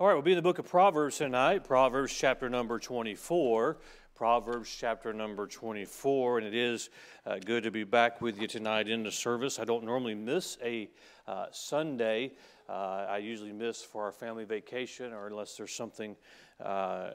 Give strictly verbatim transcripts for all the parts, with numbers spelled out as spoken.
All right, we'll be in the book of Proverbs tonight, Proverbs chapter number twenty-four. Proverbs chapter number twenty-four, and it is uh, good to be back with you tonight in the service. I don't normally miss a uh, Sunday. Uh, I usually miss for our family vacation or unless there's something uh, uh,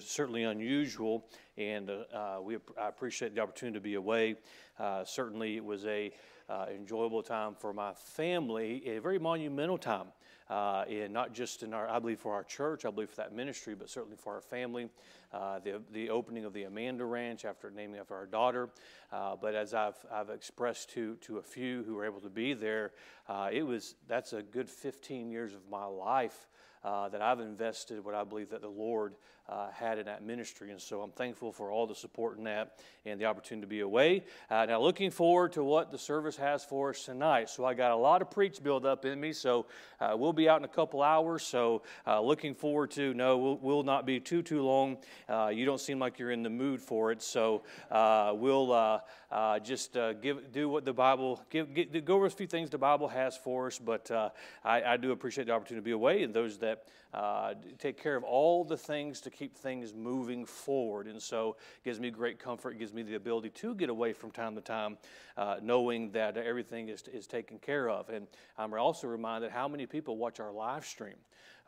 certainly unusual, and uh, we ap- I appreciate the opportunity to be away. Uh, certainly it was a uh, enjoyable time for my family, a very monumental time. Uh, and not just in our, I believe for our church, I believe for that ministry, but certainly for our family. Uh, the the opening of the Amanda Ranch, after naming after our daughter. Uh, but as I've I've expressed to to a few who were able to be there, uh, it was that's a good fifteen years of my life uh, that I've invested what I believe that the Lord uh, had in that ministry, and so I'm thankful for all the support in that and the opportunity to be away. Uh, now looking forward to what the service has for us tonight. So I got a lot of preach build up in me. So uh, we'll be out in a couple hours. So uh, looking forward to no, we'll, we'll not be too too long. Uh, you don't seem like you're in the mood for it, so uh, we'll uh, uh, just uh, give do what the Bible give get, go over a few things the Bible has for us. But uh, I, I do appreciate the opportunity to be away, and those that uh, take care of all the things to keep things moving forward. And so it gives me great comfort, it gives me the ability to get away from time to time, uh, knowing that everything is is taken care of. And I'm also reminded how many people watch our live stream.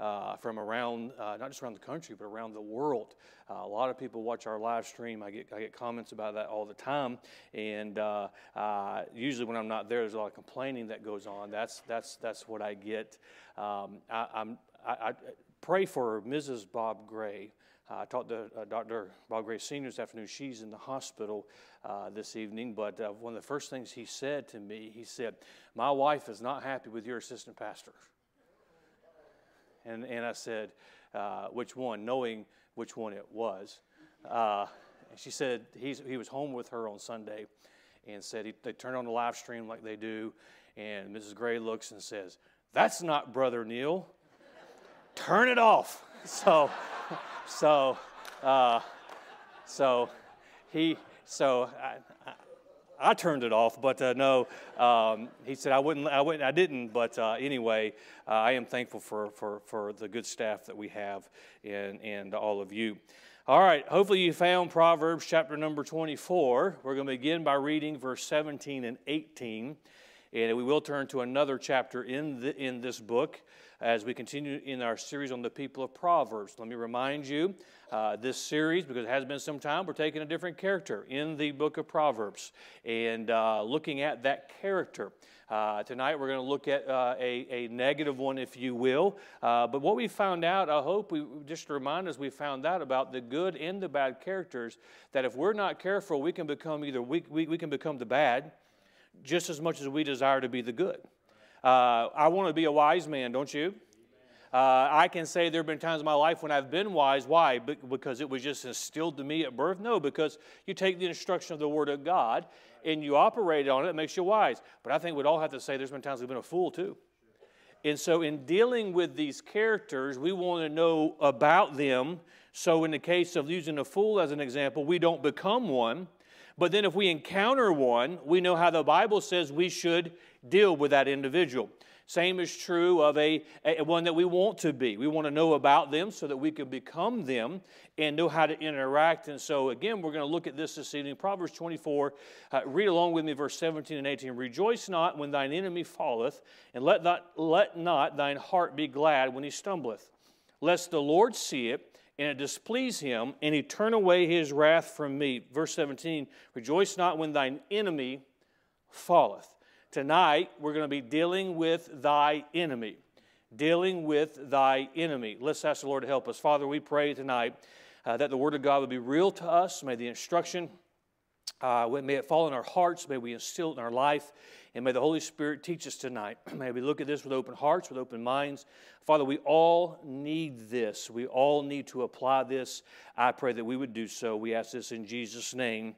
Uh, from around, uh, not just around the country, but around the world. Uh, a lot of people watch our live stream. I get I get comments about that all the time, and uh, uh, usually when I'm not there, there's a lot of complaining that goes on. That's that's that's what I get. Um, I, I'm I, I pray for Missus Bob Gray. Uh, I talked to uh, Doctor Bob Gray Senior this afternoon. She's in the hospital uh, this evening, but uh, one of the first things he said to me, he said, "My wife is not happy with your assistant pastor." And and I said, uh, which one, knowing which one it was. Uh, and she said he's, he was home with her on Sunday and said he, they turned on the live stream like they do. And Missus Gray looks and says, "That's not Brother Neal. Turn it off." So, so, uh, so he, so I, I I turned it off, but uh, no, um, he said I wouldn't, I wouldn't, I didn't. But uh, anyway, uh, I am thankful for, for for the good staff that we have, and and all of you. All right, hopefully you found Proverbs chapter number twenty-four. We're going to begin by reading verse seventeen and eighteen, and we will turn to another chapter in the, in this book as we continue in our series on the people of Proverbs. Let me remind you, uh, this series, because it has been some time, we're taking a different character in the book of Proverbs and uh, looking at that character. Uh, tonight we're going to look at uh, a, a negative one, if you will. Uh, but what we found out, I hope, we just to remind us, we found out about the good and the bad characters, that if we're not careful, we can become either we, we, we can become the bad just as much as we desire to be the good. Uh, I want to be a wise man, don't you? Uh, I can say there have been times in my life when I've been wise. Why? Be- because it was just instilled to me at birth? No, because you take the instruction of the Word of God and you operate on it, it makes you wise. But I think we'd all have to say there's been times we've been a fool too. And so in dealing with these characters, we want to know about them. So in the case of using a fool as an example, we don't become one. But then if we encounter one, we know how the Bible says we should deal with that individual. Same is true of a, a one that we want to be. We want to know about them so that we can become them and know how to interact. And so, again, we're going to look at this this evening. Proverbs twenty-four, uh, read along with me, verse seventeen and eighteen. "Rejoice not when thine enemy falleth, and let not, let not thine heart be glad when he stumbleth, lest the Lord see it, and it displease him, and he turn away his wrath from me." Verse seventeen, "Rejoice not when thine enemy falleth." Tonight, we're going to be dealing with thy enemy. Dealing with thy enemy. Let's ask the Lord to help us. Father, we pray tonight uh, that the Word of God would be real to us. May the instruction, uh, may it fall in our hearts. May we instill it in our life. And may the Holy Spirit teach us tonight. May we look at this with open hearts, with open minds. Father, we all need this. We all need to apply this. I pray that we would do so. We ask this in Jesus' name.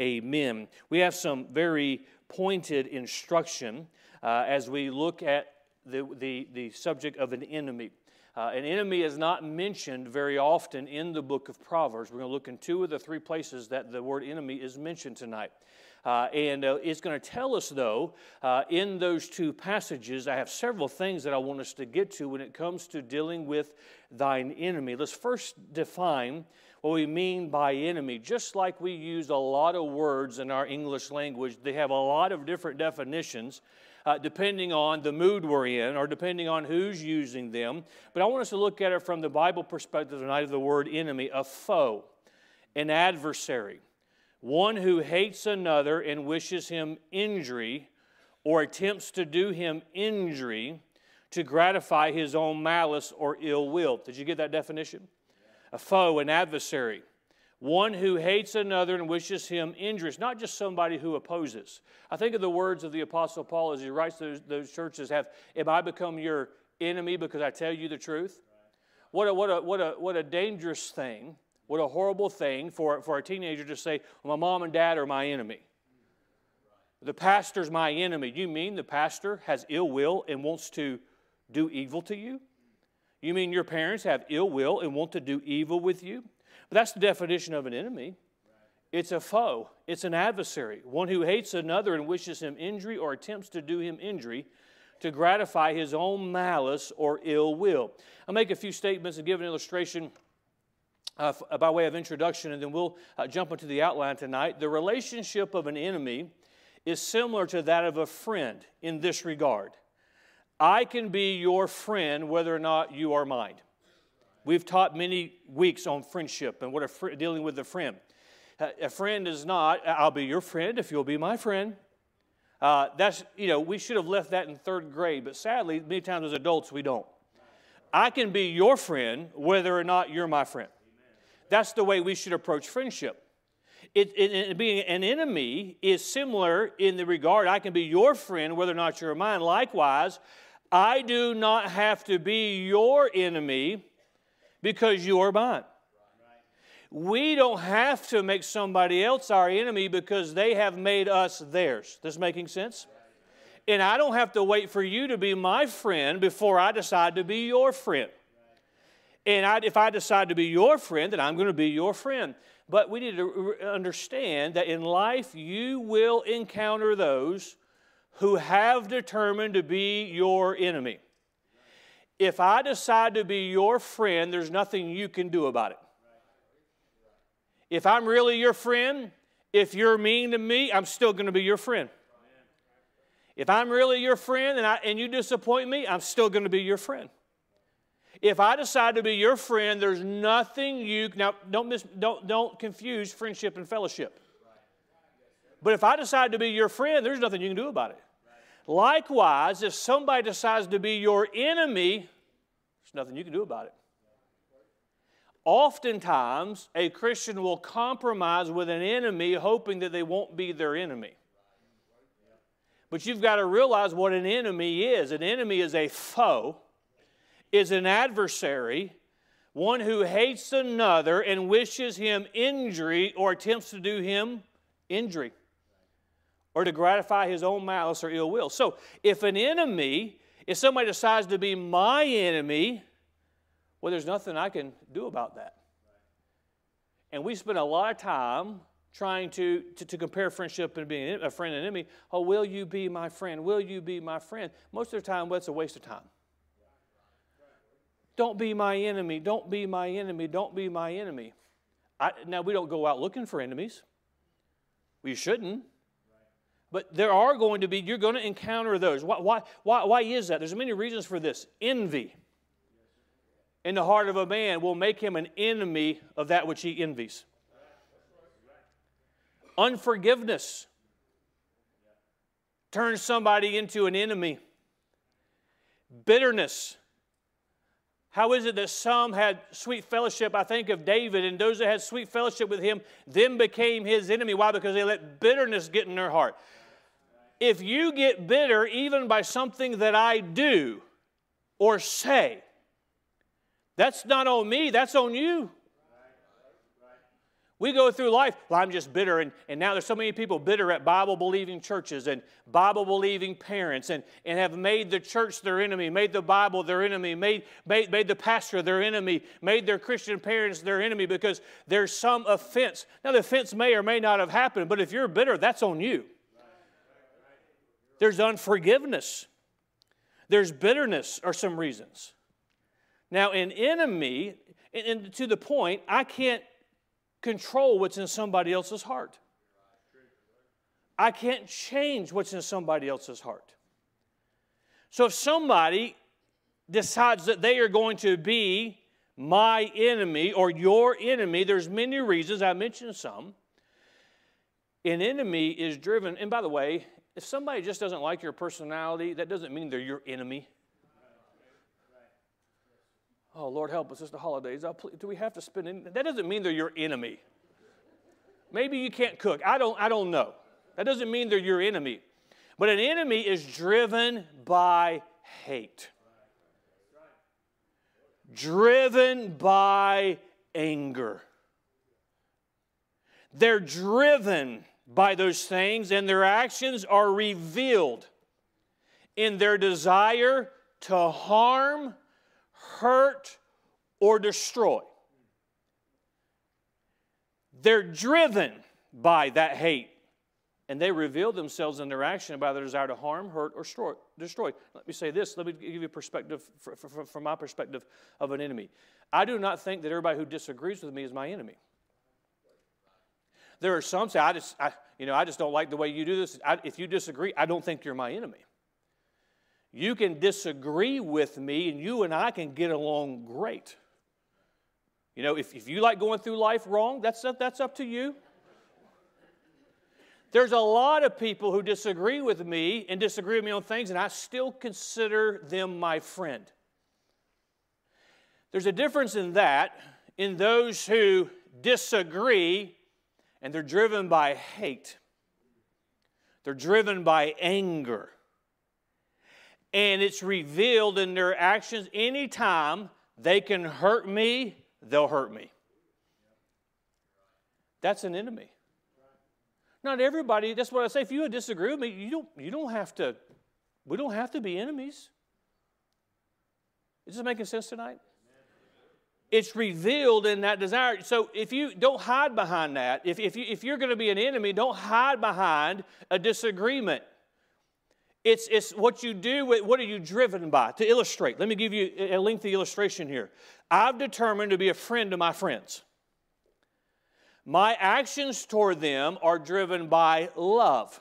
Amen. We have some very pointed instruction uh, as we look at the, the, the subject of an enemy. Uh, an enemy is not mentioned very often in the book of Proverbs. We're going to look in two of the three places that the word enemy is mentioned tonight. Uh, and uh, it's going to tell us, though, uh, in those two passages, I have several things that I want us to get to when it comes to dealing with thine enemy. Let's first define what we mean by enemy. Just like we use a lot of words in our English language, they have a lot of different definitions. Uh, depending on the mood we're in or depending on who's using them. But I want us to look at it from the Bible perspective tonight of the word enemy, a foe, an adversary, one who hates another and wishes him injury or attempts to do him injury to gratify his own malice or ill will. Did you get that definition? Yeah. A foe, an adversary. One who hates another and wishes him injury. It's not just somebody who opposes. I think of the words of the Apostle Paul as he writes those, those churches have, "Am I become your enemy because I tell you the truth?" What a, what a, what a, what a dangerous thing, what a horrible thing for, for a teenager to say, "Well, my mom and dad are my enemy. The pastor's my enemy." You mean the pastor has ill will and wants to do evil to you? You mean your parents have ill will and want to do evil with you? But that's the definition of an enemy. It's a foe. It's an adversary, one who hates another and wishes him injury or attempts to do him injury to gratify his own malice or ill will. I'll make a few statements and give an illustration uh, by way of introduction, and then we'll uh, jump into the outline tonight. The relationship of an enemy is similar to that of a friend in this regard. I can be your friend whether or not you are mine. We've taught many weeks on friendship and what a fr dealing with a friend. A friend is not, "I'll be your friend if you'll be my friend." Uh, that's, you know, we should have left that in third grade, but sadly, many times as adults, we don't. I can be your friend whether or not you're my friend. That's the way we should approach friendship. It, it, it being an enemy is similar in the regard, I can be your friend whether or not you're mine. Likewise, I do not have to be your enemy because you are mine. We don't have to make somebody else our enemy because they have made us theirs. This making sense? And I don't have to wait for you to be my friend before I decide to be your friend. And I, if I decide to be your friend, then I'm going to be your friend. But we need to understand that in life you will encounter those who have determined to be your enemy. If I decide to be your friend, there's nothing you can do about it. If I'm really your friend, if you're mean to me, I'm still going to be your friend. If I'm really your friend and, I, and you disappoint me, I'm still going to be your friend. If I decide to be your friend, there's nothing you can... Now, don't, mis, don't, don't confuse friendship and fellowship. But if I decide to be your friend, there's nothing you can do about it. Likewise, if somebody decides to be your enemy, there's nothing you can do about it. Oftentimes, a Christian will compromise with an enemy hoping that they won't be their enemy. But you've got to realize what an enemy is. An enemy is a foe, is an adversary, one who hates another and wishes him injury or attempts to do him injury, or to gratify his own malice or ill will. So if an enemy, if somebody decides to be my enemy, well, there's nothing I can do about that. And we spend a lot of time trying to, to, to compare friendship and being a friend and enemy. Oh, will you be my friend? Will you be my friend? Most of the time, well, it's a waste of time. Don't be my enemy. Don't be my enemy. Don't be my enemy. I, now, we don't go out looking for enemies. We shouldn't. But there are going to be, you're going to encounter those. Why, why, why, why is that? There's many reasons for this. Envy in the heart of a man will make him an enemy of that which he envies. Unforgiveness turns somebody into an enemy. Bitterness. How is it that some had sweet fellowship? I think of David, and those that had sweet fellowship with him then became his enemy. Why? Because they let bitterness get in their heart. If you get bitter even by something that I do or say, that's not on me, that's on you. We go through life, well, I'm just bitter, and, and now there's so many people bitter at Bible-believing churches and Bible-believing parents and, and have made the church their enemy, made the Bible their enemy, made, made, made the pastor their enemy, made their Christian parents their enemy because there's some offense. Now, the offense may or may not have happened, but if you're bitter, that's on you. There's unforgiveness. There's bitterness or some reasons. Now, an enemy, and, and to the point, I can't control what's in somebody else's heart. I can't change what's in somebody else's heart. So if somebody decides that they are going to be my enemy or your enemy, there's many reasons, I mentioned some. An enemy is driven, and by the way, if somebody just doesn't like your personality, that doesn't mean they're your enemy. Oh, Lord, help us. It's the holidays. I'll, do we have to spend in? That doesn't mean they're your enemy. Maybe you can't cook. I don't, I don't know. That doesn't mean they're your enemy. But an enemy is driven by hate. Driven by anger. They're driven by those things, and their actions are revealed in their desire to harm, hurt, or destroy. They're driven by that hate, and they reveal themselves in their action by their desire to harm, hurt, or destroy. Let me say this. Let me give you a perspective from my perspective of an enemy. I do not think that everybody who disagrees with me is my enemy. There are some say, I just, I, you know, I just don't like the way you do this. I, if you disagree, I don't think you're my enemy. You can disagree with me, and you and I can get along great. You know, if, if you like going through life wrong, that's, that's up to you. There's a lot of people who disagree with me and disagree with me on things, and I still consider them my friend. There's a difference in that, in those who disagree, and they're driven by hate. They're driven by anger. And it's revealed in their actions. Anytime they can hurt me, they'll hurt me. That's an enemy. Not everybody, that's what I say. If you disagree with me, you don't, you don't have to, we don't have to be enemies. Is this making sense tonight? It's revealed in that desire. So if you don't hide behind that, if, if, you, if you're going to be an enemy, don't hide behind a disagreement. It's, it's what you do, with, what are you driven by? To illustrate, let me give you a lengthy illustration here. I've determined to be a friend to my friends. My actions toward them are driven by love.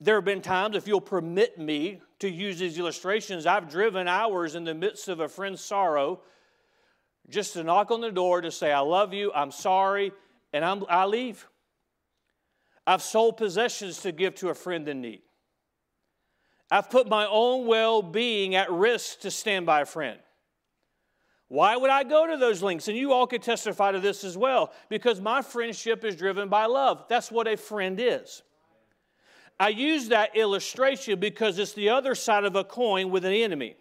There have been times, if you'll permit me to use these illustrations, I've driven hours in the midst of a friend's sorrow just to knock on the door to say, I love you, I'm sorry, and I'm, I leave. I've sold possessions to give to a friend in need. I've put my own well-being at risk to stand by a friend. Why would I go to those links? And you all could testify to this as well. Because my friendship is driven by love. That's what a friend is. I use that illustration because it's the other side of a coin with an enemy.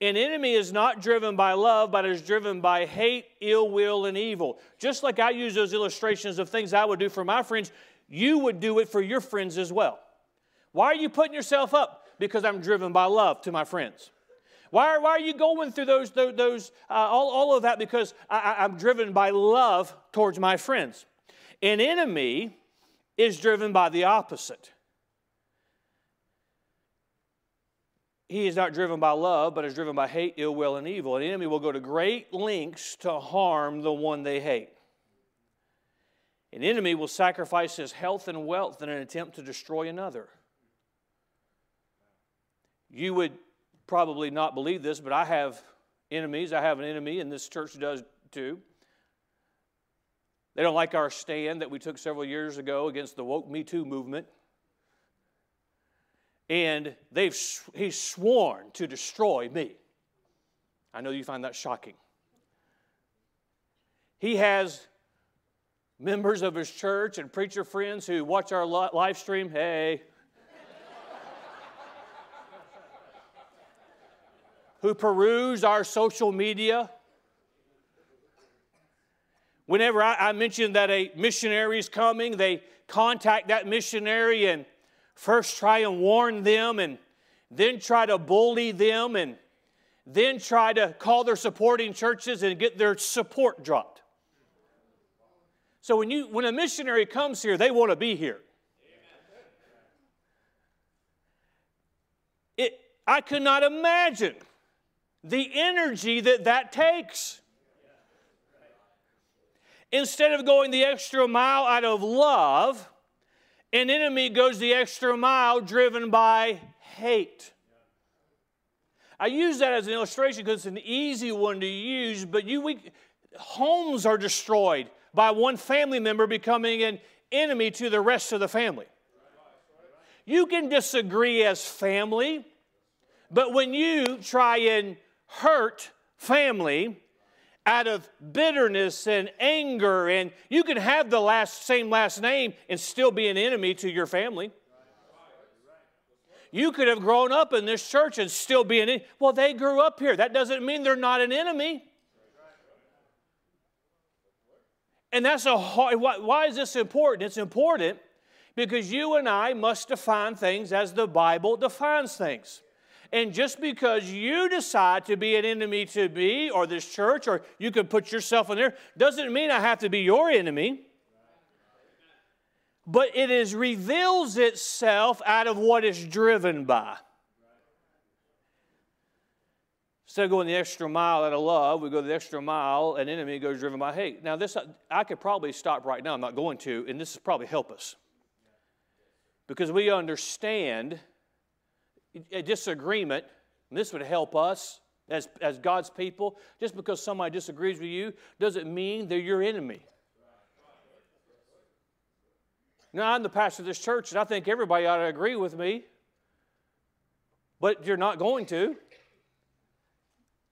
An enemy is not driven by love, but is driven by hate, ill will, and evil. Just like I use those illustrations of things I would do for my friends, you would do it for your friends as well. Why are you putting yourself up? Because I'm driven by love to my friends. Why, why are you going through those, those, those uh, all, all of that? Because I, I'm driven by love towards my friends. An enemy is driven by the opposite. He is not driven by love, but is driven by hate, ill will, and evil. An enemy will go to great lengths to harm the one they hate. An enemy will sacrifice his health and wealth in an attempt to destroy another. You would probably not believe this, but I have enemies. I have an enemy, and this church does too. They don't like our stand that we took several years ago against the woke Me Too movement. And they've, he's sworn to destroy me. I know you find that shocking. He has members of his church and preacher friends who watch our live stream. Hey. Who peruse our social media. Whenever I, I mention that a missionary is coming, they contact that missionary and first try and warn them and then try to bully them and then try to call their supporting churches and get their support dropped. So when, you, when a missionary comes here, they want to be here. It, I could not imagine the energy that that takes. Instead of going the extra mile out of love, an enemy goes the extra mile driven by hate. I use that as an illustration because it's an easy one to use, but you, we, homes are destroyed by one family member becoming an enemy to the rest of the family. You can disagree as family, but when you try and hurt family out of bitterness and anger, and you can have the last, same last name and still be an enemy to your family. You could have grown up in this church and still be an enemy. Well, they grew up here. That doesn't mean they're not an enemy. And that's a hard, why, why is this important? It's important because you and I must define things as the Bible defines things. And just because you decide to be an enemy to me or this church, or you could put yourself in there, doesn't mean I have to be your enemy. But it is reveals itself out of what it's driven by. Instead of going the extra mile out of love, we go the extra mile, an enemy goes driven by hate. Now, this I could probably stop right now. I'm not going to, and this will probably help us. Because we understand a disagreement, and this would help us as, as God's people. Just because somebody disagrees with you doesn't mean they're your enemy. Now, I'm the pastor of this church, and I think everybody ought to agree with me, but you're not going to.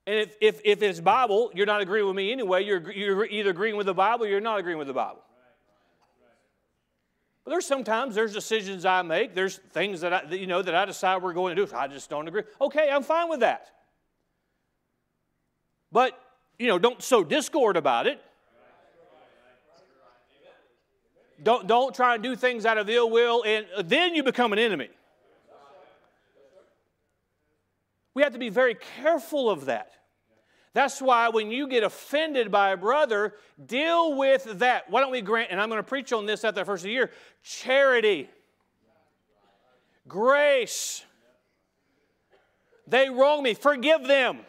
And if, if, if it's Bible, you're not agreeing with me anyway. You're, you're either agreeing with the Bible or you're not agreeing with the Bible. But there's sometimes there's decisions I make. There's things that I, you know, that I decide we're going to do. I just don't agree. Okay, I'm fine with that. But, you know, don't sow discord about it. Don't, don't try and do things out of ill will, and then you become an enemy. We have to be very careful of that. That's why when you get offended by a brother, deal with that. Why don't we grant, and I'm going to preach on this at the first of the year, charity, grace. They wrong me. Forgive them.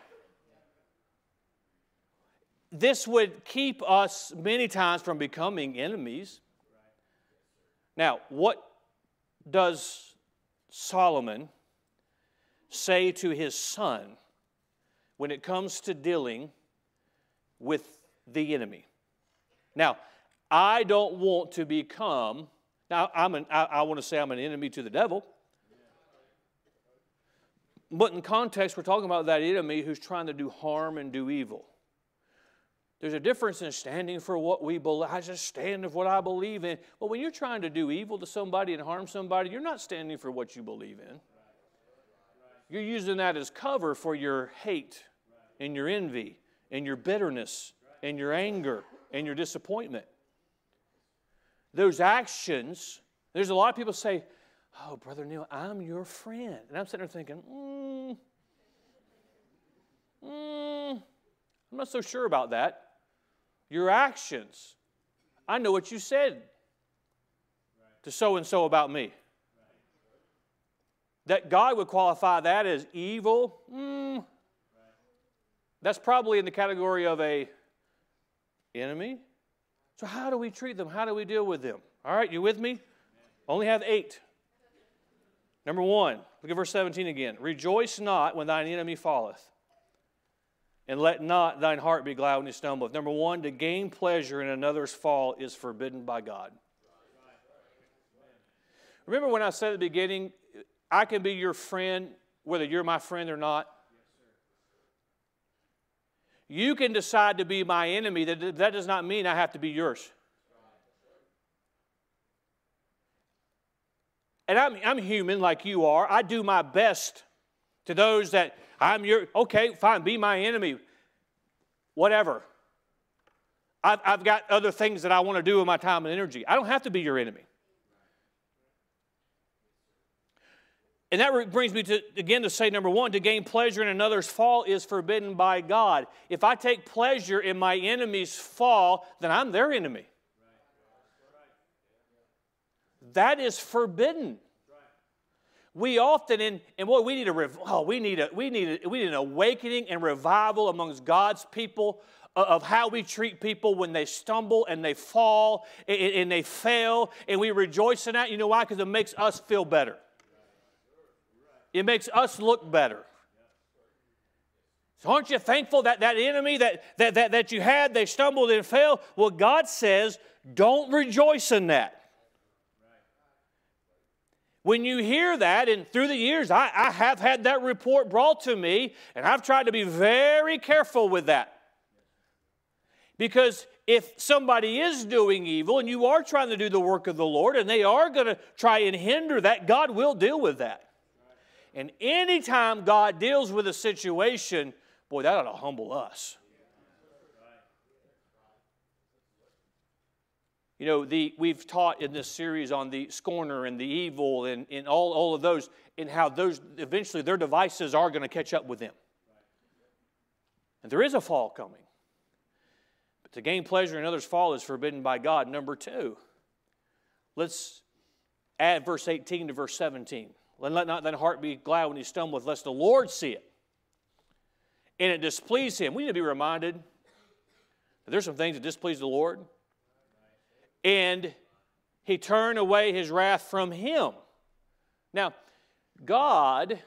This would keep us many times from becoming enemies. Now, what does Solomon say to his son when it comes to dealing with the enemy? Now, I don't want to become, now I'm an, I, I want to say I'm an enemy to the devil. But in context, we're talking about that enemy who's trying to do harm and do evil. There's a difference in standing for what we believe. I just stand for what I believe in. Well, when you're trying to do evil to somebody and harm somebody, you're not standing for what you believe in. You're using that as cover for your hate and your envy and your bitterness and your anger and your disappointment. Those actions, there's a lot of people say, oh, Brother Neal, I'm your friend. And I'm sitting there thinking, mm, mm, I'm not so sure about that. Your actions, I know what you said to so-and-so about me. That God would qualify that as evil, mm, that's probably in the category of an enemy. So how do we treat them? How do we deal with them? All right, you with me? Only have eight. Number one, look at verse seventeen again. Rejoice not when thine enemy falleth, and let not thine heart be glad when he stumbleth. Number one, to gain pleasure in another's fall is forbidden by God. Remember when I said at the beginning, I can be your friend whether you're my friend or not. You can decide to be my enemy. That, that does not mean I have to be yours. And I'm, I'm human like you are. I do my best to those that I'm your, okay, fine, be my enemy. Whatever. I've, I've got other things that I want to do with my time and energy. I don't have to be your enemy. And that brings me to, again, to say, number one, to gain pleasure in another's fall is forbidden by God. If I take pleasure in my enemy's fall, then I'm their enemy. That is forbidden. We often, in, and boy, we need a oh, we need a we need a, we need an awakening and revival amongst God's people of how we treat people when they stumble and they fall and, and they fail, and we rejoice in that. You know why? Because it makes us feel better. It makes us look better. So aren't you thankful that that enemy that, that, that, that you had, they stumbled and fell? Well, God says, don't rejoice in that. When you hear that, and through the years, I, I have had that report brought to me, and I've tried to be very careful with that. Because if somebody is doing evil, and you are trying to do the work of the Lord, and they are going to try and hinder that, God will deal with that. And anytime God deals with a situation, boy, that ought to humble us. You know, the, we've taught in this series on the scorner and the evil and, and all, all of those, and how those eventually their devices are going to catch up with them. And there is a fall coming. But to gain pleasure in others' fall is forbidden by God. Number two, let's add verse eighteen to verse seventeen. Let not thine heart be glad when he stumbleth, lest the Lord see it, and it displease him. We need to be reminded that there's some things that displease the Lord, and he turned away his wrath from him. Now, God,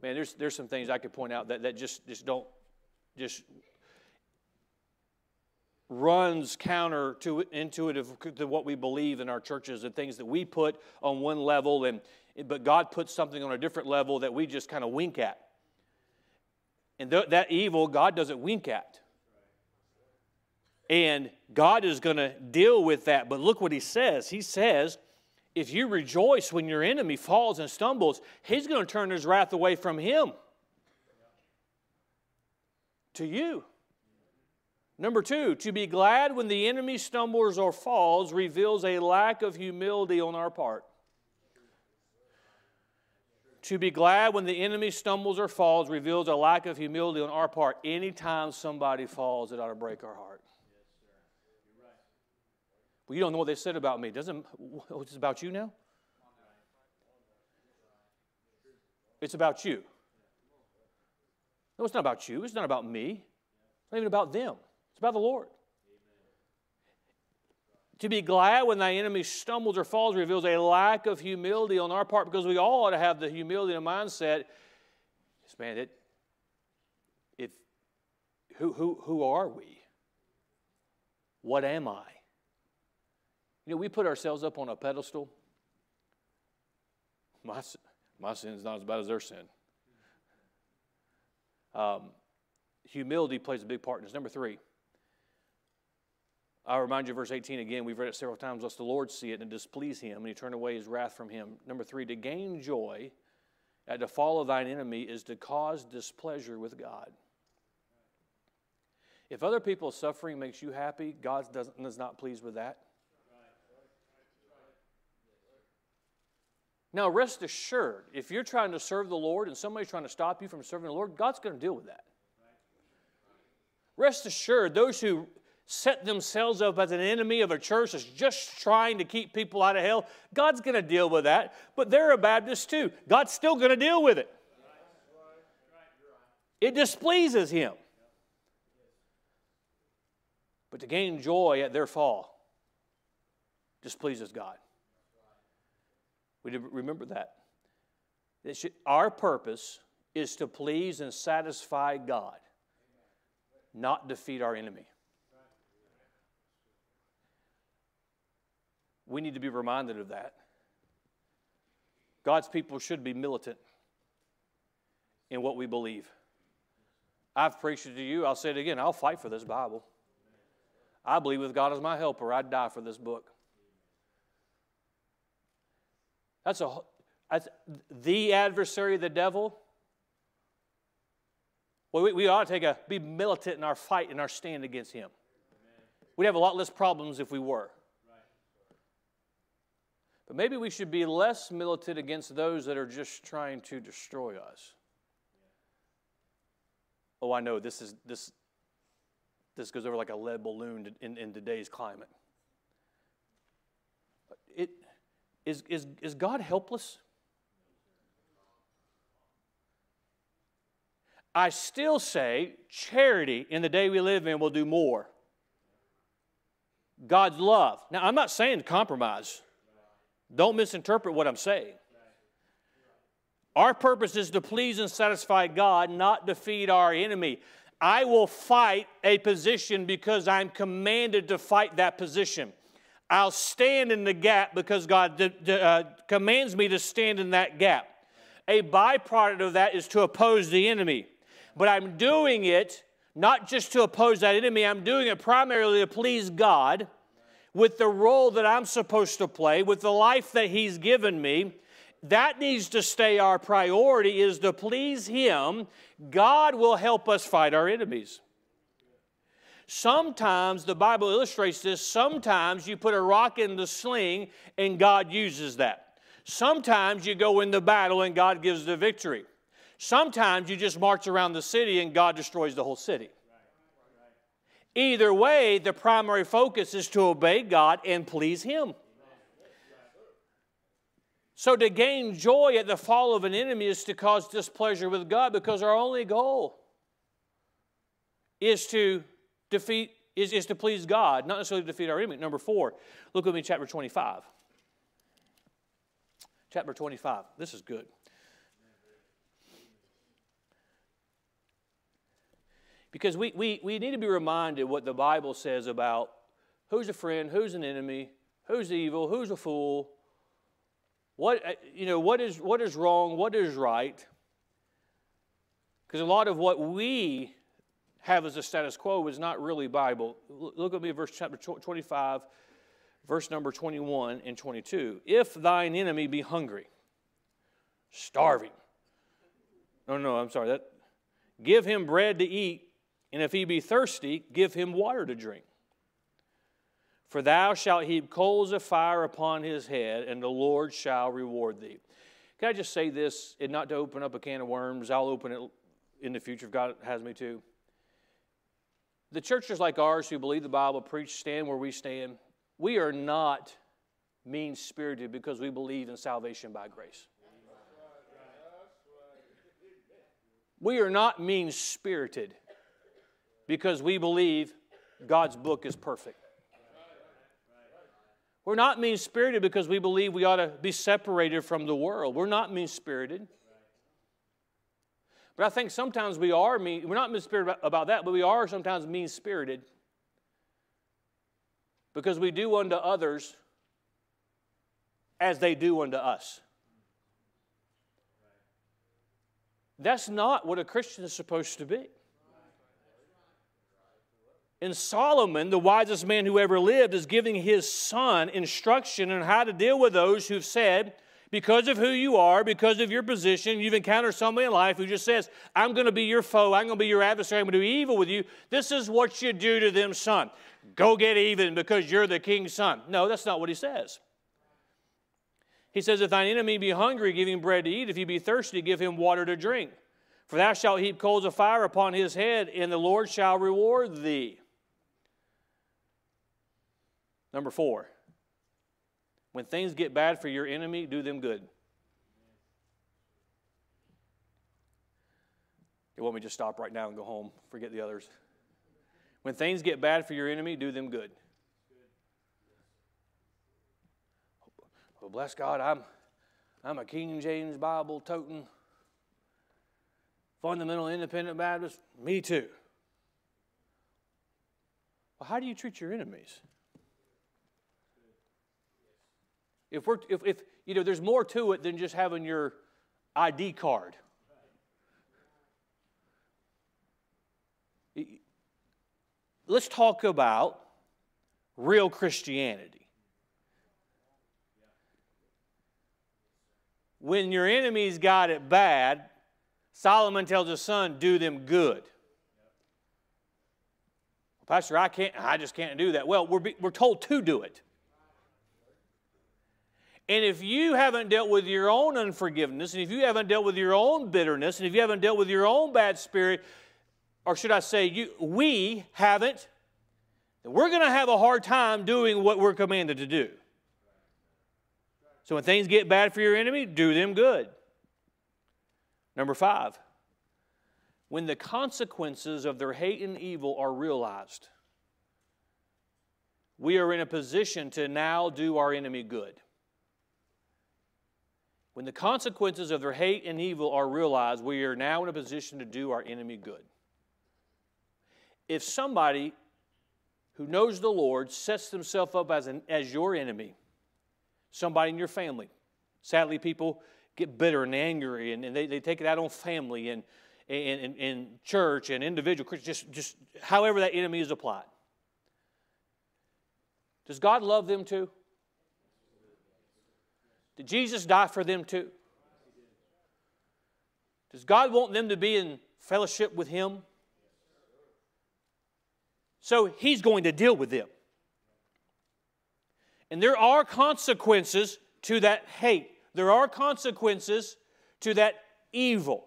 man, there's, there's some things I could point out that, that just, just don't, just runs counter to intuitive to what we believe in our churches and things that we put on one level, and but God puts something on a different level that we just kind of wink at. And th that evil, God doesn't wink at. And God is going to deal with that. But look what he says. He says, if you rejoice when your enemy falls and stumbles, he's going to turn his wrath away from him to you. Number two, to be glad when the enemy stumbles or falls reveals a lack of humility on our part. To be glad when the enemy stumbles or falls reveals a lack of humility on our part. Anytime somebody falls, it ought to break our heart. Well, you don't know what they said about me. Doesn't, oh, it's about you now? It's about you. No, it's not about you. It's not about me. It's not even about them. It's about the Lord. Amen. To be glad when thy enemy stumbles or falls reveals a lack of humility on our part, because we all ought to have the humility and mindset. Yes, man, it, if, who, who, who are we? What am I? You know, we put ourselves up on a pedestal. My, my sin is not as bad as their sin. Um, humility plays a big part in this. Number three, I'll remind you of verse eighteen again. We've read it several times. Lest the Lord see it and displease him, and he turn away his wrath from him. Number three, to gain joy at the fall of thine enemy is to cause displeasure with God. If other people's suffering makes you happy, God doesn't, is not pleased with that. Now, rest assured, if you're trying to serve the Lord and somebody's trying to stop you from serving the Lord, God's going to deal with that. Rest assured, those who set themselves up as an enemy of a church that's just trying to keep people out of hell, God's going to deal with that. But they're a Baptist too. God's still going to deal with it. It displeases him. But to gain joy at their fall displeases God. We remember that. It should, our purpose is to please and satisfy God, not defeat our enemy. We need to be reminded of that. God's people should be militant in what we believe. I've preached it to you. I'll say it again. I'll fight for this Bible. I believe with God as my helper, I'd die for this book. That's a, that's the adversary, the devil. Well, we, we ought to take a, be militant in our fight and our stand against him. Amen. We'd have a lot less problems if we were. But maybe we should be less militant against those that are just trying to destroy us. Oh, I know, this is this this goes over like a lead balloon in, in today's climate. It is is is God helpless? I still say charity in the day we live in will do more. God's love. Now, I'm not saying compromise. Don't misinterpret what I'm saying. Our purpose is to please and satisfy God, not defeat our enemy. I will fight a position because I'm commanded to fight that position. I'll stand in the gap because God d- d- uh, commands me to stand in that gap. A byproduct of that is to oppose the enemy. But I'm doing it not just to oppose that enemy. I'm doing it primarily to please God, with the role that I'm supposed to play, with the life that He's given me. That needs to stay our priority, is to please Him. God will help us fight our enemies. Sometimes, the Bible illustrates this, sometimes you put a rock in the sling and God uses that. Sometimes you go into battle and God gives the victory. Sometimes you just march around the city and God destroys the whole city. Either way, the primary focus is to obey God and please Him. So to gain joy at the fall of an enemy is to cause displeasure with God, because our only goal is to defeat, is, is to please God, not necessarily to defeat our enemy. Number four, look with me, chapter twenty-five. Chapter twenty-five. This is good. Because we, we, we need to be reminded what the Bible says about who's a friend, who's an enemy, who's evil, who's a fool, what, you know, what is, what is wrong, what is right. Because a lot of what we have as a status quo is not really Bible. Look at me at verse chapter twenty-five, verse number twenty-one and twenty-two. If thine enemy be hungry, starving. No, no, I'm sorry. That, give him bread to eat. And if he be thirsty, give him water to drink. For thou shalt heap coals of fire upon his head, and the Lord shall reward thee. Can I just say this, and not to open up a can of worms, I'll open it in the future if God has me to. The churches like ours who believe the Bible, preach, stand where we stand, we are not mean-spirited because we believe in salvation by grace. We are not mean-spirited because we believe God's book is perfect. We're not mean-spirited because we believe we ought to be separated from the world. We're not mean-spirited. But I think sometimes we are mean, we're not mean-spirited about that, but we are sometimes mean-spirited because we do unto others as they do unto us. That's not what a Christian is supposed to be. And Solomon, the wisest man who ever lived, is giving his son instruction on how to deal with those who've said, because of who you are, because of your position, you've encountered somebody in life who just says, I'm going to be your foe, I'm going to be your adversary, I'm going to do evil with you. This is what you do to them, son. Go get even because you're the king's son. No, that's not what he says. He says, if thine enemy be hungry, give him bread to eat. If he be thirsty, give him water to drink. For thou shalt heap coals of fire upon his head, and the Lord shall reward thee. Number four, when things get bad for your enemy, do them good. You want me to just stop right now and go home? Forget the others. When things get bad for your enemy, do them good. Well, bless God, I'm, I'm a King James Bible toting, fundamental independent Baptist. Me too. Well, how do you treat your enemies? If we're, if, if you know, there's more to it than just having your I D card. Let's talk about real Christianity. When your enemies got it bad, Solomon tells his son, do them good. Pastor, I can't, I just can't do that. Well, we're, be, we're told to do it. And if you haven't dealt with your own unforgiveness, and if you haven't dealt with your own bitterness, and if you haven't dealt with your own bad spirit, or should I say you, we haven't, then we're going to have a hard time doing what we're commanded to do. So when things get bad for your enemy, do them good. Number five, when the consequences of their hate and evil are realized, we are in a position to now do our enemy good. When the consequences of their hate and evil are realized, we are now in a position to do our enemy good. If somebody who knows the Lord sets themselves up as, an, as your enemy, somebody in your family, sadly people get bitter and angry and, and they, they take it out on family and, and, and, and church and individual Christians, just, just however that enemy is applied. Does God love them too? Did Jesus die for them too? Does God want them to be in fellowship with Him? So He's going to deal with them. And there are consequences to that hate. There are consequences to that evil.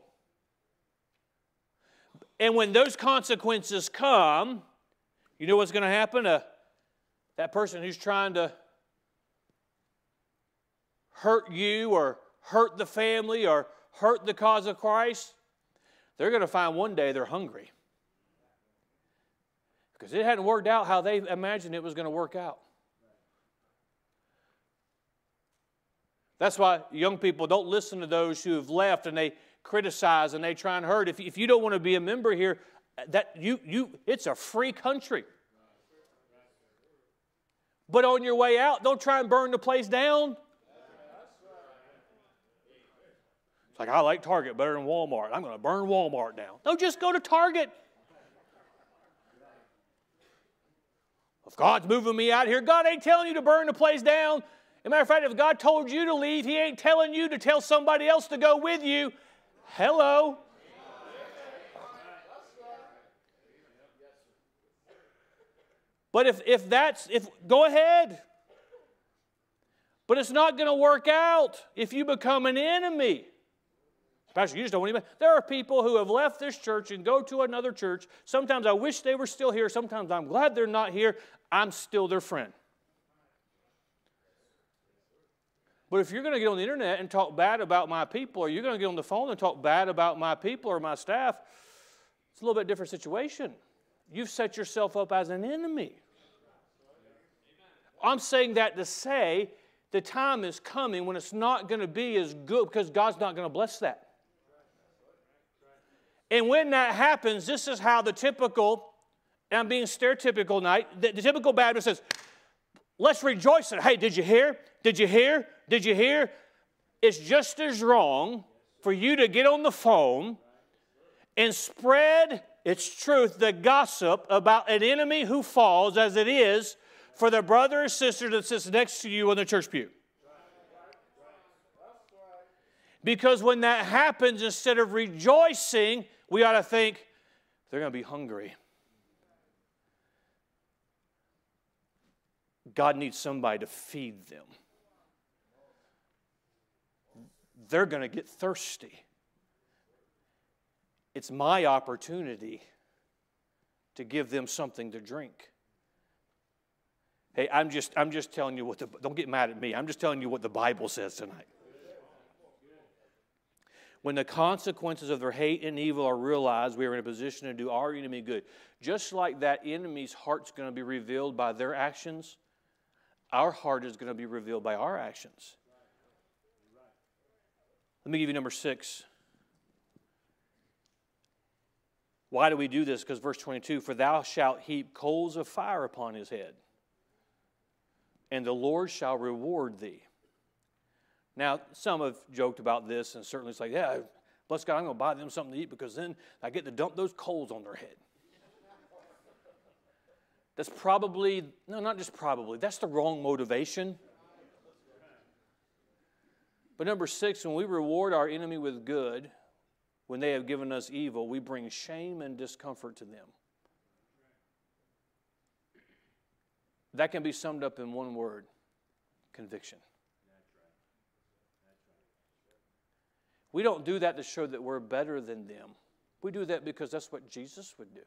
And when those consequences come, you know what's going to happen? Uh, that person who's trying to hurt you or hurt the family or hurt the cause of Christ, they're going to find one day they're hungry. Because it hadn't worked out how they imagined it was going to work out. That's why young people, don't listen to those who have left and they criticize and they try and hurt. If, if you don't want to be a member here, that you you it's a free country. But on your way out, don't try and burn the place down. Like, I like Target better than Walmart. I'm going to burn Walmart down. No, just go to Target. If God's moving me out here, God ain't telling you to burn the place down. As a matter of fact, if God told you to leave, He ain't telling you to tell somebody else to go with you. Hello. But if, if that's, if go ahead. But it's not going to work out if you become an enemy. Pastor, you just don't want to. There are people who have left this church and go to another church. Sometimes I wish they were still here. Sometimes I'm glad they're not here. I'm still their friend. But if you're going to get on the internet and talk bad about my people, or you're going to get on the phone and talk bad about my people or my staff, it's a little bit different situation. You've set yourself up as an enemy. I'm saying that to say the time is coming when it's not going to be as good because God's not going to bless that. And when that happens, this is how the typical, and I'm being stereotypical night, the, the typical Baptist says, let's rejoice. Hey, did you hear? Did you hear? Did you hear? It's just as wrong for you to get on the phone and spread, it's truth, the gossip about an enemy who falls as it is for the brother or sister that sits next to you on the church pew. Because when that happens, instead of rejoicing, we ought to think, they're going to be hungry. God needs somebody to feed them. They're going to get thirsty. It's my opportunity to give them something to drink. Hey, I'm just, I'm just telling you what the, don't get mad at me. I'm just telling you what the Bible says tonight. When the consequences of their hate and evil are realized, we are in a position to do our enemy good. Just like that enemy's heart's going to be revealed by their actions, our heart is going to be revealed by our actions. Let me give you number six. Why do we do this? Because verse twenty-two, for thou shalt heap coals of fire upon his head, and the Lord shall reward thee. Now, some have joked about this, and certainly it's like, yeah, bless God, I'm going to buy them something to eat because then I get to dump those coals on their head. That's probably, no, not just probably, that's the wrong motivation. But number six, when we reward our enemy with good, when they have given us evil, we bring shame and discomfort to them. That can be summed up in one word: conviction. We don't do that to show that we're better than them. We do that because that's what Jesus would do.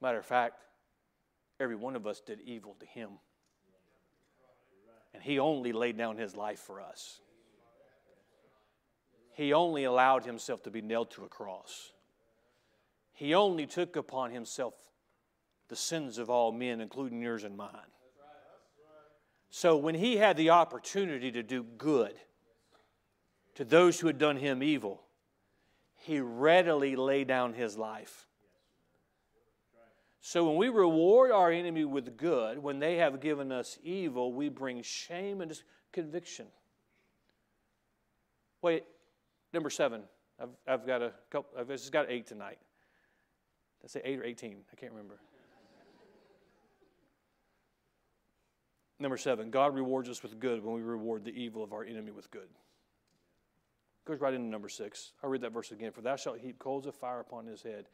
Matter of fact, every one of us did evil to him. And he only laid down his life for us. He only allowed himself to be nailed to a cross. He only took upon himself the sins of all men, including yours and mine. So when he had the opportunity to do good to those who had done him evil, he readily laid down his life. So when we reward our enemy with good, when they have given us evil, we bring shame and conviction. Wait, number seven. I've, I've got a couple. I've just got eight tonight. Did I say eight or eighteen? I can't remember. Number seven. God rewards us with good when we reward the evil of our enemy with good. Goes right into number six. I'll read that verse again. For thou shalt heap coals of fire upon his head,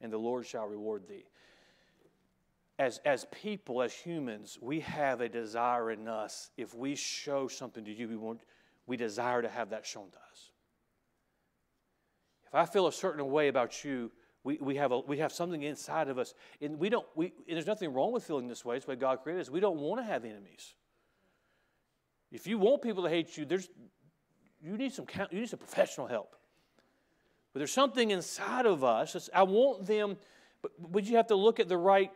and the Lord shall reward thee. As, as people, as humans, we have a desire in us. If we show something to you, we want, we desire to have that shown to us. If I feel a certain way about you, we, we, have, a, we have something inside of us. And, we don't, we, and there's nothing wrong with feeling this way. It's the way God created us. We don't want to have enemies. If you want people to hate you, there's, you, need some, you need some professional help. But there's something inside of us. That's, I want them, but, but you have to look at the right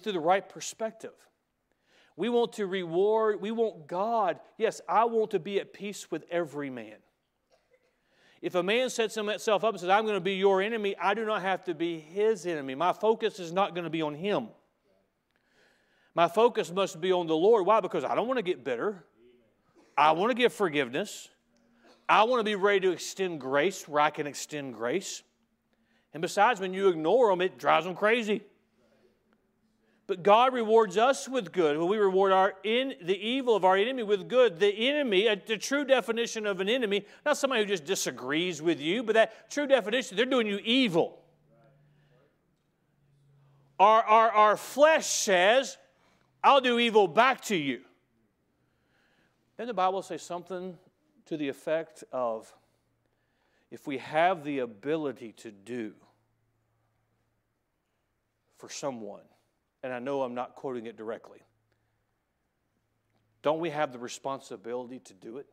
through the right perspective. We want to reward, we want God, yes, I want to be at peace with every man. If a man sets himself up and says, I'm going to be your enemy, I do not have to be his enemy. My focus is not going to be on him. My focus must be on the Lord. Why? Because I don't want to get bitter. I want to give forgiveness. I want to be ready to extend grace where I can extend grace. And besides, when you ignore them, it drives them crazy. But God rewards us with good. When we reward our in, the evil of our enemy with good, the enemy, the true definition of an enemy, not somebody who just disagrees with you, but that true definition, they're doing you evil. Our, our, our flesh says, I'll do evil back to you. Then the Bible says something to the effect of, if we have the ability to do for someone, and I know I'm not quoting it directly, don't we have the responsibility to do it?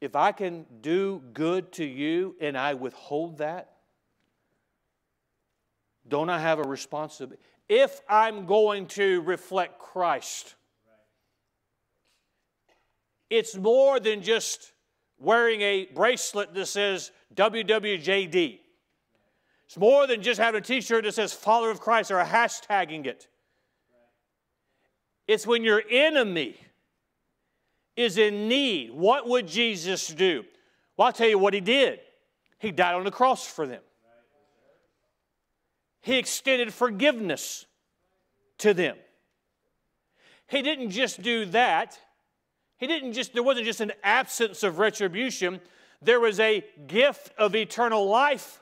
If I can do good to you and I withhold that, don't I have a responsibility? If I'm going to reflect Christ, it's more than just wearing a bracelet that says W W J D. It's more than just having a t-shirt that says follower of Christ or a hashtagging it. It's when your enemy is in need. What would Jesus do? Well, I'll tell you what he did. He died on the cross for them. He extended forgiveness to them. He didn't just do that. He didn't just, there wasn't just an absence of retribution. There was a gift of eternal life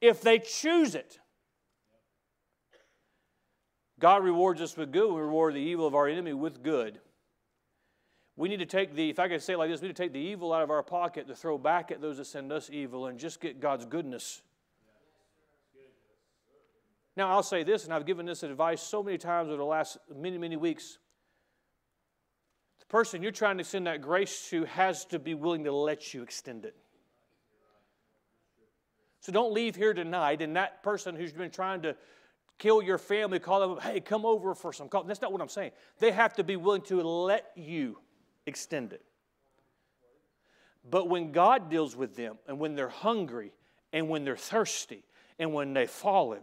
if they choose it. God rewards us with good. We reward the evil of our enemy with good. We need to take the, if I could say it like this, we need to take the evil out of our pocket to throw back at those that send us evil and just get God's goodness. Now, I'll say this, and I've given this advice so many times over the last many, many weeks. The person you're trying to send that grace to has to be willing to let you extend it. So don't leave here tonight and that person who's been trying to kill your family, call them, hey, come over for some call. That's not what I'm saying. They have to be willing to let you extend it. But when God deals with them and when they're hungry and when they're thirsty and when they've fallen,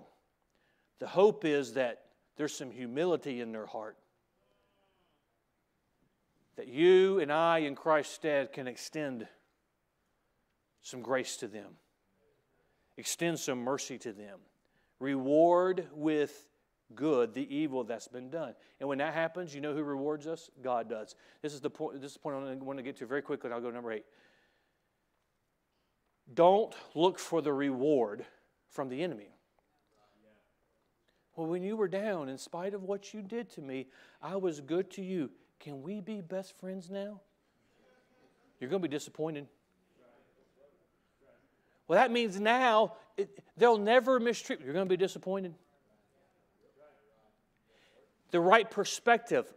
the hope is that there's some humility in their heart. That you and I in Christ's stead can extend some grace to them. Extend some mercy to them. Reward with good the evil that's been done. And when that happens, you know who rewards us? God does. This is the point, this is the point I want to get to very quickly, and I'll go to number eight. Don't look for the reward from the enemy. Well, when you were down, in spite of what you did to me, I was good to you. Can we be best friends now? You're going to be disappointed. Well, that means now it, they'll never mistreat you. You're going to be disappointed. The right perspective.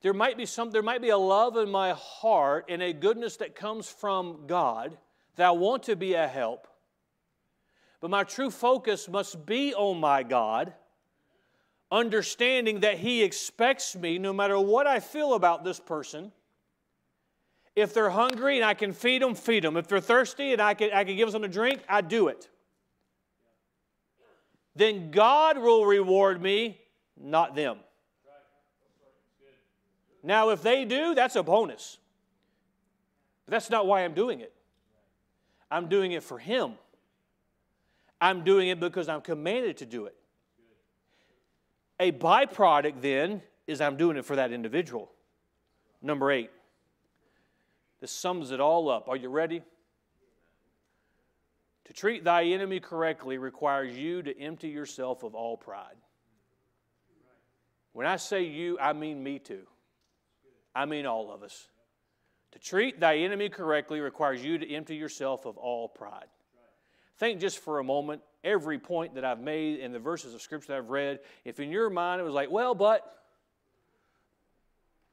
There might be some, there might be a love in my heart and a goodness that comes from God that I want to be a help. But my true focus must be on my God, understanding that He expects me, no matter what I feel about this person. If they're hungry and I can feed them, feed them. If they're thirsty and I can, I can give them a drink, I do it. Then God will reward me, not them. Now, if they do, that's a bonus. But that's not why I'm doing it. I'm doing it for Him. I'm doing it because I'm commanded to do it. A byproduct then is I'm doing it for that individual. Number eight. This sums it all up. Are you ready? To treat thy enemy correctly requires you to empty yourself of all pride. When I say you, I mean me too. I mean all of us. To treat thy enemy correctly requires you to empty yourself of all pride. Think just for a moment, every point that I've made in the verses of Scripture that I've read, if in your mind it was like, well, but,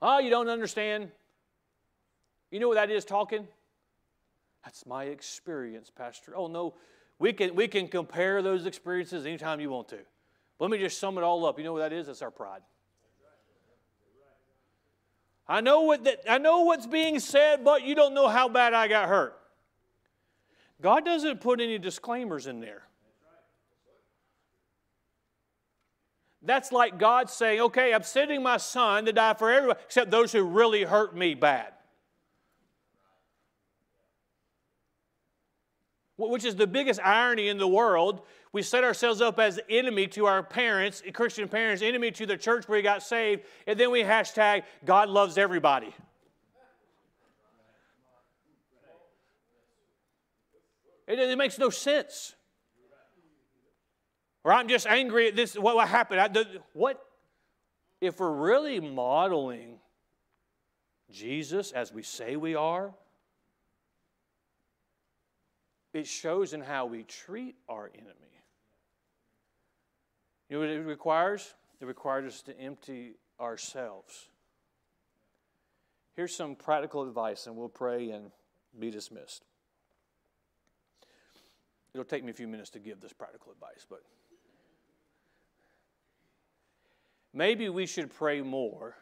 oh, you don't understand. You know what that is talking? That's my experience, Pastor. Oh, no, we can, we can compare those experiences anytime you want to. But let me just sum it all up. You know what that is? That's our pride. I know what that, I know what's being said, but you don't know how bad I got hurt. God doesn't put any disclaimers in there. That's like God saying, okay, I'm sending my son to die for everybody except those who really hurt me bad. Which is the biggest irony in the world. We set ourselves up as enemy to our parents, Christian parents, enemy to the church where we got saved, and then we hashtag God loves everybody. It, it makes no sense. Or I'm just angry at this. What, what happened? I, the, what? If we're really modeling Jesus as we say we are, it shows in how we treat our enemy. You know what it requires? It requires us to empty ourselves. Here's some practical advice, and we'll pray and be dismissed. It'll take me a few minutes to give this practical advice, but maybe we should pray more.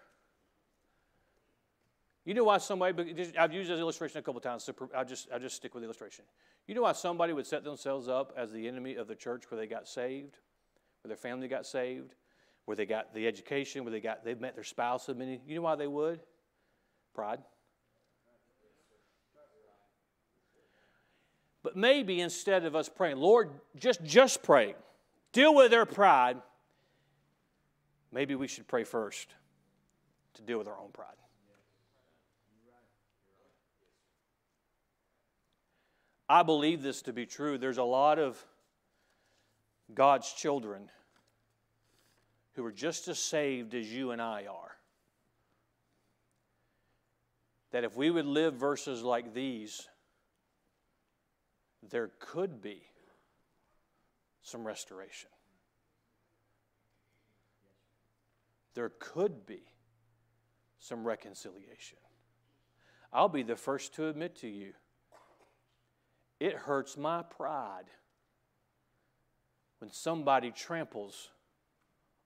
You know why somebody, I've used this illustration a couple of times, so I'll just, I'll just stick with the illustration. You know why somebody would set themselves up as the enemy of the church where they got saved, where their family got saved, where they got the education, where they got, they've met their spouse so many, you know why they would? Pride. But maybe instead of us praying, Lord, just, just pray. Deal with their pride. Maybe we should pray first to deal with our own pride. I believe this to be true. There's a lot of God's children who are just as saved as you and I are. That if we would live verses like these, there could be some restoration. There could be some reconciliation. I'll be the first to admit to you, it hurts my pride when somebody tramples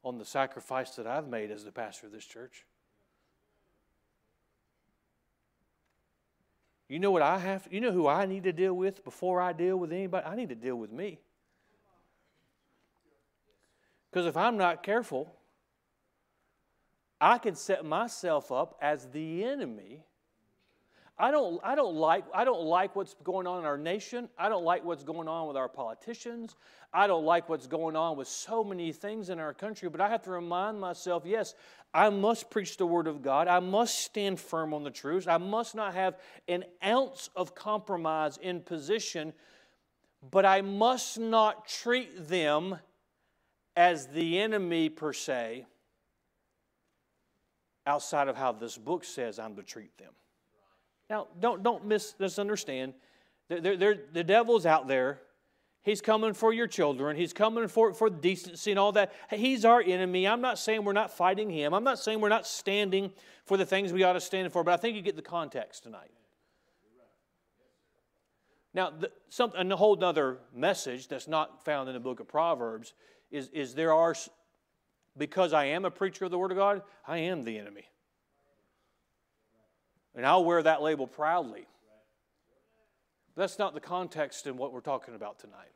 on the sacrifice that I've made as the pastor of this church. You know what I have, you know who I need to deal with before I deal with anybody? I need to deal with me. Because if I'm not careful, I can set myself up as the enemy. I don't, I don't like, I don't like what's going on in our nation. I don't like what's going on with our politicians. I don't like what's going on with so many things in our country. But I have to remind myself, yes, I must preach the Word of God. I must stand firm on the truth. I must not have an ounce of compromise in position. But I must not treat them as the enemy per se, outside of how this book says I'm to treat them. Now, don't, don't mis- misunderstand. There, there, the devil's out there. He's coming for your children. He's coming for, for decency and all that. He's our enemy. I'm not saying we're not fighting him. I'm not saying we're not standing for the things we ought to stand for, but I think you get the context tonight. Now, the, some, and a whole other message that's not found in the book of Proverbs is, is there are, because I am a preacher of the Word of God, I am the enemy. And I'll wear that label proudly. But that's not the context in what we're talking about tonight.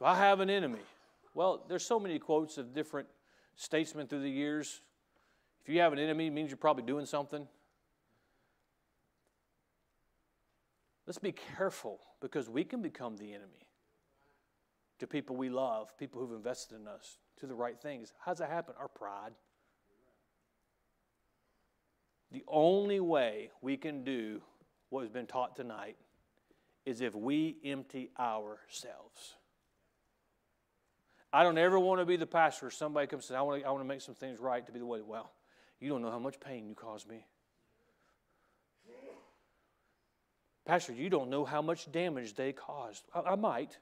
So I have an enemy. Well, there's so many quotes of different statesmen through the years. If you have an enemy, it means you're probably doing something. Let's be careful, because we can become the enemy to people we love, people who've invested in us, to the right things. How does that happen? Our pride. The only way we can do what has been taught tonight is if we empty ourselves. I don't ever want to be the pastor. Somebody comes and says, I want to, I want to make some things right to be the way. Well, you don't know how much pain you caused me. Pastor, you don't know how much damage they caused. I, I might.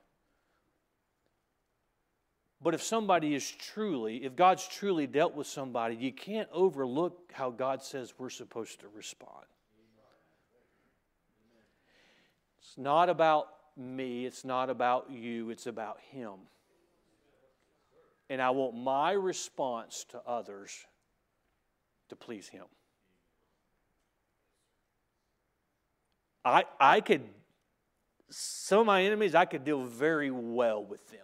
But if somebody is truly, if God's truly dealt with somebody, you can't overlook how God says we're supposed to respond. It's not about me. It's not about you. It's about Him. And I want my response to others to please Him. I, I could, some of my enemies, I could deal very well with them.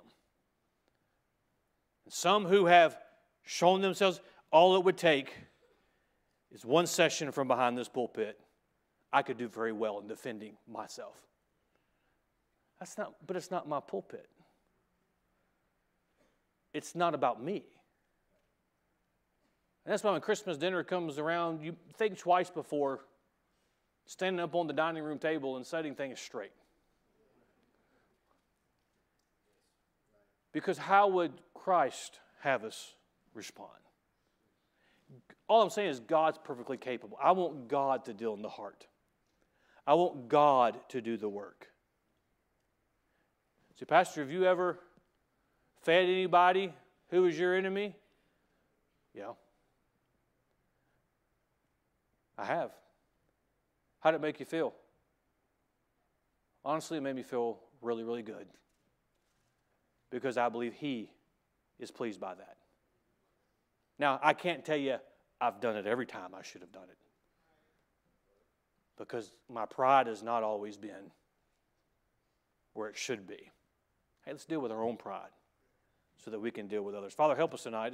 Some who have shown themselves, all it would take is one session from behind this pulpit. I could do very well in defending myself. That's not, but it's not my pulpit. It's not about me. And that's why when Christmas dinner comes around, you think twice before standing up on the dining room table and setting things straight. Because how would Christ have us respond? All I'm saying is God's perfectly capable. I want God to deal in the heart. I want God to do the work. See, Pastor, have you ever fed anybody who was your enemy? Yeah. I have. How did it make you feel? Honestly, it made me feel really, really good, because I believe He is pleased by that. Now, I can't tell you I've done it every time I should have done it, because my pride has not always been where it should be. Hey, let's deal with our own pride so that we can deal with others. Father, help us tonight.